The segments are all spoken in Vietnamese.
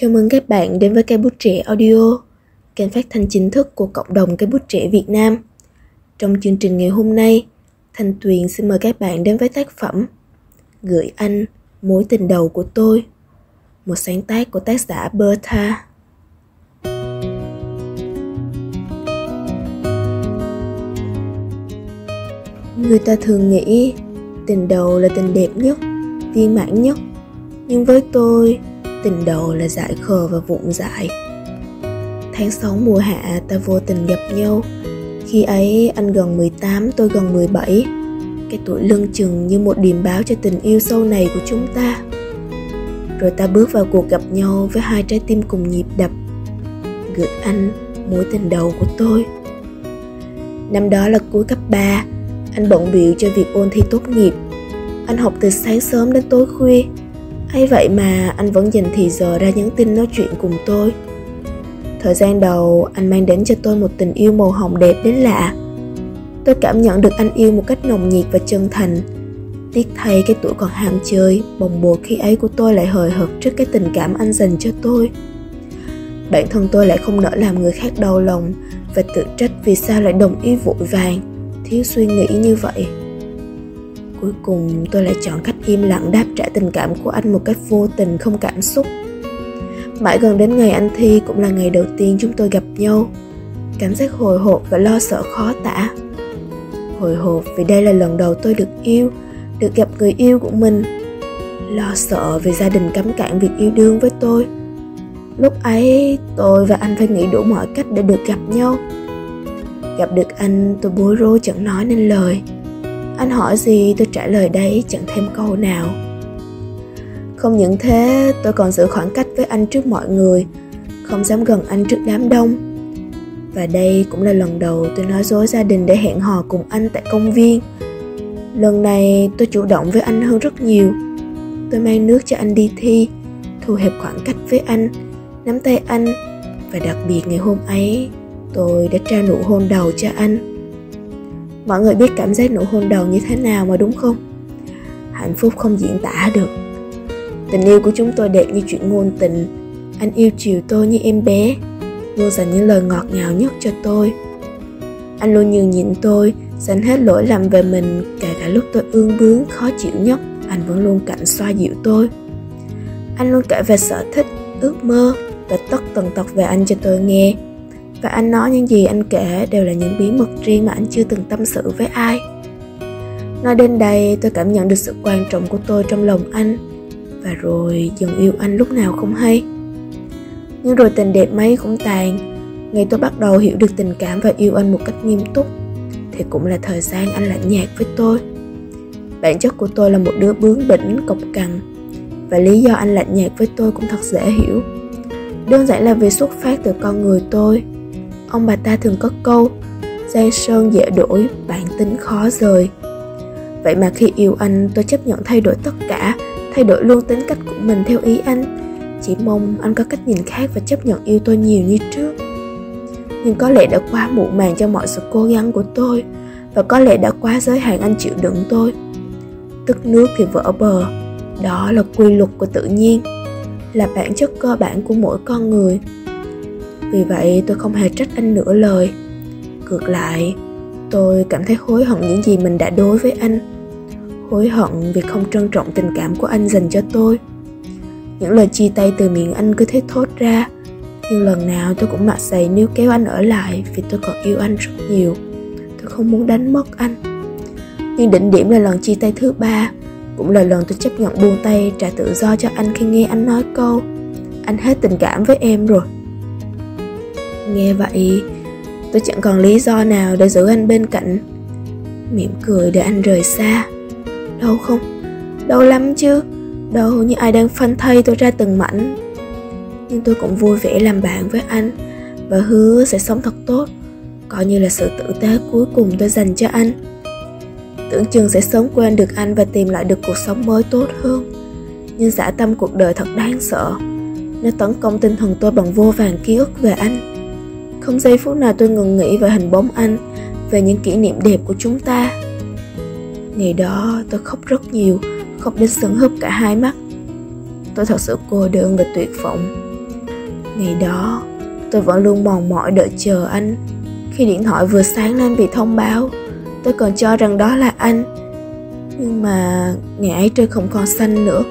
Chào mừng các bạn đến với Cây Bút Trẻ Audio, kênh phát thanh chính thức của cộng đồng Cây Bút Trẻ Việt Nam. Trong chương trình ngày hôm nay, Thanh Tuyền xin mời các bạn đến với tác phẩm Gửi Anh Mối Tình Đầu Của Tôi, một sáng tác của tác giả Bertha. Người ta thường nghĩ tình đầu là tình đẹp nhất, viên mãn nhất. Nhưng với tôi, tình đầu là dại khờ và vụng dại. Tháng 6 mùa hạ ta vô tình gặp nhau. Khi ấy anh gần 18, tôi gần 17. Cái tuổi lưng chừng như một điểm báo cho tình yêu sâu này của chúng ta. Rồi ta bước vào cuộc gặp nhau với hai trái tim cùng nhịp đập. Gửi anh mối tình đầu của tôi. Năm đó là cuối cấp 3. Anh bận bịu cho việc ôn thi tốt nghiệp. Anh học từ sáng sớm đến tối khuya. Ấy vậy mà anh vẫn dành thì giờ ra nhắn tin nói chuyện cùng tôi. Thời gian đầu anh mang đến cho tôi một tình yêu màu hồng đẹp đến lạ. Tôi cảm nhận được anh yêu một cách nồng nhiệt và chân thành. Tiếc thay cái tuổi còn ham chơi, bồng bột khi ấy của tôi lại hời hợt trước cái tình cảm anh dành cho tôi. Bản thân tôi lại không nỡ làm người khác đau lòng và tự trách vì sao lại đồng ý vội vàng, thiếu suy nghĩ như vậy. Cuối cùng tôi lại chọn cách im lặng đáp trả tình cảm của anh một cách vô tình, không cảm xúc. Mãi gần đến ngày anh thi cũng là ngày đầu tiên chúng tôi gặp nhau. Cảm giác hồi hộp và lo sợ khó tả. Hồi hộp vì đây là lần đầu tôi được yêu, được gặp người yêu của mình. Lo sợ vì gia đình cấm cản việc yêu đương với tôi. Lúc ấy tôi và anh phải nghĩ đủ mọi cách để được gặp nhau. Gặp được anh tôi bối rối chẳng nói nên lời. Anh hỏi gì tôi trả lời đấy, chẳng thêm câu nào. Không những thế, tôi còn giữ khoảng cách với anh trước mọi người, không dám gần anh trước đám đông. Và đây cũng là lần đầu tôi nói dối gia đình để hẹn hò cùng anh tại công viên. Lần này tôi chủ động với anh hơn rất nhiều. Tôi mang nước cho anh đi thi, thu hẹp khoảng cách với anh, nắm tay anh. Và đặc biệt ngày hôm ấy, tôi đã trao nụ hôn đầu cho anh. Mọi người biết cảm giác nụ hôn đầu như thế nào mà đúng không? Hạnh phúc không diễn tả được. Tình yêu của chúng tôi đẹp như chuyện ngôn tình. Anh yêu chiều tôi như em bé, luôn dành những lời ngọt ngào nhất cho tôi. Anh luôn nhường nhịn tôi, dành hết lỗi lầm về mình. Kể cả lúc tôi ương bướng, khó chịu nhất, anh vẫn luôn cạnh xoa dịu tôi. Anh luôn kể về sở thích, ước mơ và tất tần tật về anh cho tôi nghe. Và anh nói những gì anh kể đều là những bí mật riêng mà anh chưa từng tâm sự với ai. Nói đến đây tôi cảm nhận được sự quan trọng của tôi trong lòng anh. Và rồi dần yêu anh lúc nào không hay. Nhưng rồi tình đẹp mấy cũng tàn. Ngày tôi bắt đầu hiểu được tình cảm và yêu anh một cách nghiêm túc thì cũng là thời gian anh lạnh nhạt với tôi. Bản chất của tôi là một đứa bướng bỉnh, cộc cằn. Và lý do anh lạnh nhạt với tôi cũng thật dễ hiểu. Đơn giản là vì xuất phát từ con người tôi. Ông bà ta thường có câu, giang sơn dễ đổi, bản tính khó rời. Vậy mà khi yêu anh, tôi chấp nhận thay đổi tất cả, thay đổi luôn tính cách của mình theo ý anh. Chỉ mong anh có cách nhìn khác và chấp nhận yêu tôi nhiều như trước. Nhưng có lẽ đã quá muộn màng cho mọi sự cố gắng của tôi. Và có lẽ đã quá giới hạn anh chịu đựng tôi. Tức nước thì vỡ bờ, đó là quy luật của tự nhiên, là bản chất cơ bản của mỗi con người. Vì vậy tôi không hề trách anh nửa lời. Ngược lại, tôi cảm thấy hối hận những gì mình đã đối với anh. Hối hận vì không trân trọng tình cảm của anh dành cho tôi. Những lời chia tay từ miệng anh cứ thế thốt ra. Nhưng lần nào tôi cũng mặt dày níu kéo anh ở lại. Vì tôi còn yêu anh rất nhiều. Tôi không muốn đánh mất anh. Nhưng đỉnh điểm là lần chia tay thứ 3, cũng là lần tôi chấp nhận buông tay, trả tự do cho anh khi nghe anh nói câu anh hết tình cảm với em rồi. Nghe vậy, tôi chẳng còn lý do nào để giữ anh bên cạnh. Mỉm cười để anh rời xa. Đau không? Đau lắm chứ. Đau như ai đang phanh thây tôi ra từng mảnh. Nhưng tôi cũng vui vẻ làm bạn với anh và hứa sẽ sống thật tốt, coi như là sự tử tế cuối cùng tôi dành cho anh. Tưởng chừng sẽ sớm quên được anh và tìm lại được cuộc sống mới tốt hơn. Nhưng dã tâm cuộc đời thật đáng sợ. Nó tấn công tinh thần tôi bằng vô vàn ký ức về anh. Không giây phút nào tôi ngừng nghĩ về hình bóng anh, về những kỷ niệm đẹp của chúng ta. Ngày đó tôi khóc rất nhiều, khóc đến sưng húp cả hai mắt. Tôi thật sự cô đơn và tuyệt vọng. Ngày đó, tôi vẫn luôn mòn mỏi đợi chờ anh. Khi điện thoại vừa sáng lên vì thông báo, tôi còn cho rằng đó là anh. Nhưng mà ngày ấy trời không còn xanh nữa.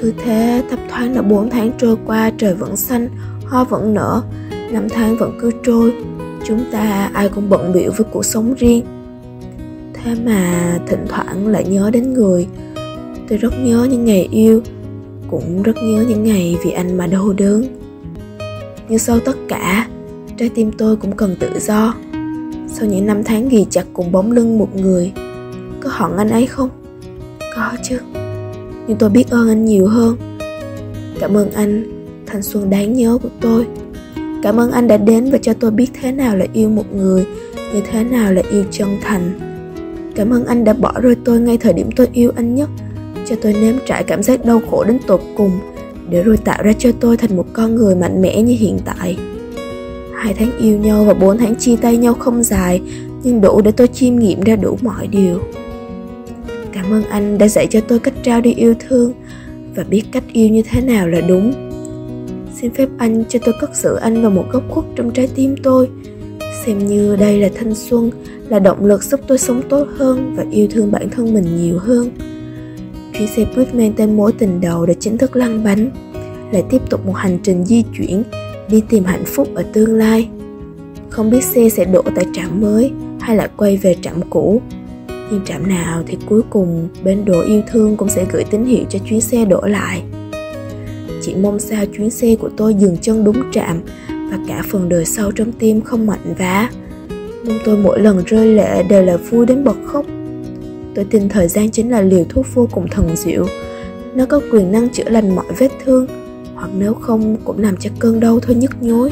Cứ thế thấp thoáng đã 4 tháng trôi qua, trời vẫn xanh, hoa vẫn nở, năm tháng vẫn cứ trôi. Chúng ta ai cũng bận bịu với cuộc sống riêng. Thế mà thỉnh thoảng lại nhớ đến người. Tôi rất nhớ những ngày yêu, cũng rất nhớ những ngày vì anh mà đau đớn. Nhưng sau tất cả, trái tim tôi cũng cần tự do. Sau những năm tháng ghì chặt cùng bóng lưng một người, có hận anh ấy không? Có chứ. Nhưng tôi biết ơn anh nhiều hơn. Cảm ơn anh, thanh xuân đáng nhớ của tôi. Cảm ơn anh đã đến và cho tôi biết thế nào là yêu một người, như thế nào là yêu chân thành. Cảm ơn anh đã bỏ rơi tôi ngay thời điểm tôi yêu anh nhất, cho tôi nếm trải cảm giác đau khổ đến tột cùng, để rồi tạo ra cho tôi thành một con người mạnh mẽ như hiện tại. 2 tháng yêu nhau và 4 tháng chia tay nhau không dài, nhưng đủ để tôi chiêm nghiệm ra đủ mọi điều. Cảm ơn anh đã dạy cho tôi cách trao đi yêu thương và biết cách yêu như thế nào là đúng. Xin phép anh cho tôi cất giữ anh vào một góc khuất trong trái tim tôi, xem như đây là thanh xuân, là động lực giúp tôi sống tốt hơn và yêu thương bản thân mình nhiều hơn. Chuyến xe buýt mang tên mối tình đầu đã chính thức lăn bánh, lại tiếp tục một hành trình di chuyển, đi tìm hạnh phúc ở tương lai. Không biết xe sẽ đổ tại trạm mới hay lại quay về trạm cũ. Nhưng trạm nào thì cuối cùng bến đỗ yêu thương cũng sẽ gửi tín hiệu cho chuyến xe đổ lại. Chỉ mong sao chuyến xe của tôi dừng chân đúng trạm và cả phần đời sau trong tim không mạnh vá. Mong tôi mỗi lần rơi lệ đều là vui đến bật khóc. Tôi tin thời gian chính là liều thuốc vô cùng thần diệu. Nó có quyền năng chữa lành mọi vết thương, hoặc nếu không cũng làm cho cơn đau thôi nhức nhối.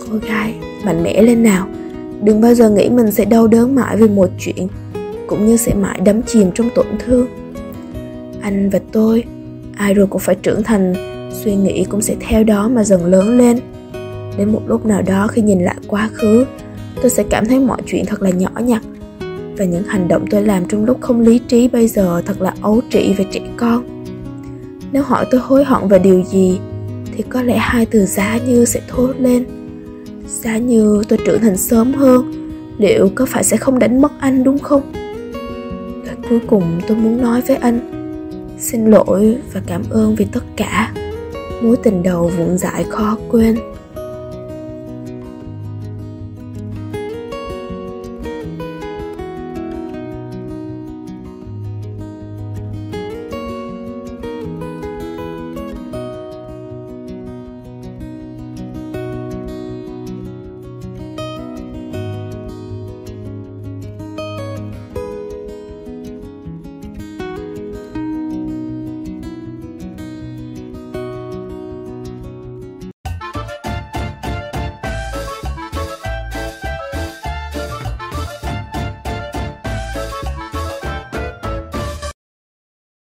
Cô gái, mạnh mẽ lên nào. Đừng bao giờ nghĩ mình sẽ đau đớn mãi vì một chuyện, cũng như sẽ mãi đắm chìm trong tổn thương. Anh và tôi, ai rồi cũng phải trưởng thành, suy nghĩ cũng sẽ theo đó mà dần lớn lên. Đến một lúc nào đó khi nhìn lại quá khứ, tôi sẽ cảm thấy mọi chuyện thật là nhỏ nhặt, và những hành động tôi làm trong lúc không lý trí bây giờ thật là ấu trĩ và trẻ con. Nếu hỏi tôi hối hận về điều gì, thì có lẽ 2 từ giá như sẽ thốt lên. Giá như tôi trưởng thành sớm hơn, liệu có phải sẽ không đánh mất anh đúng không? Và cuối cùng tôi muốn nói với anh, xin lỗi và cảm ơn vì tất cả. Mối tình đầu vụn dại khó quên.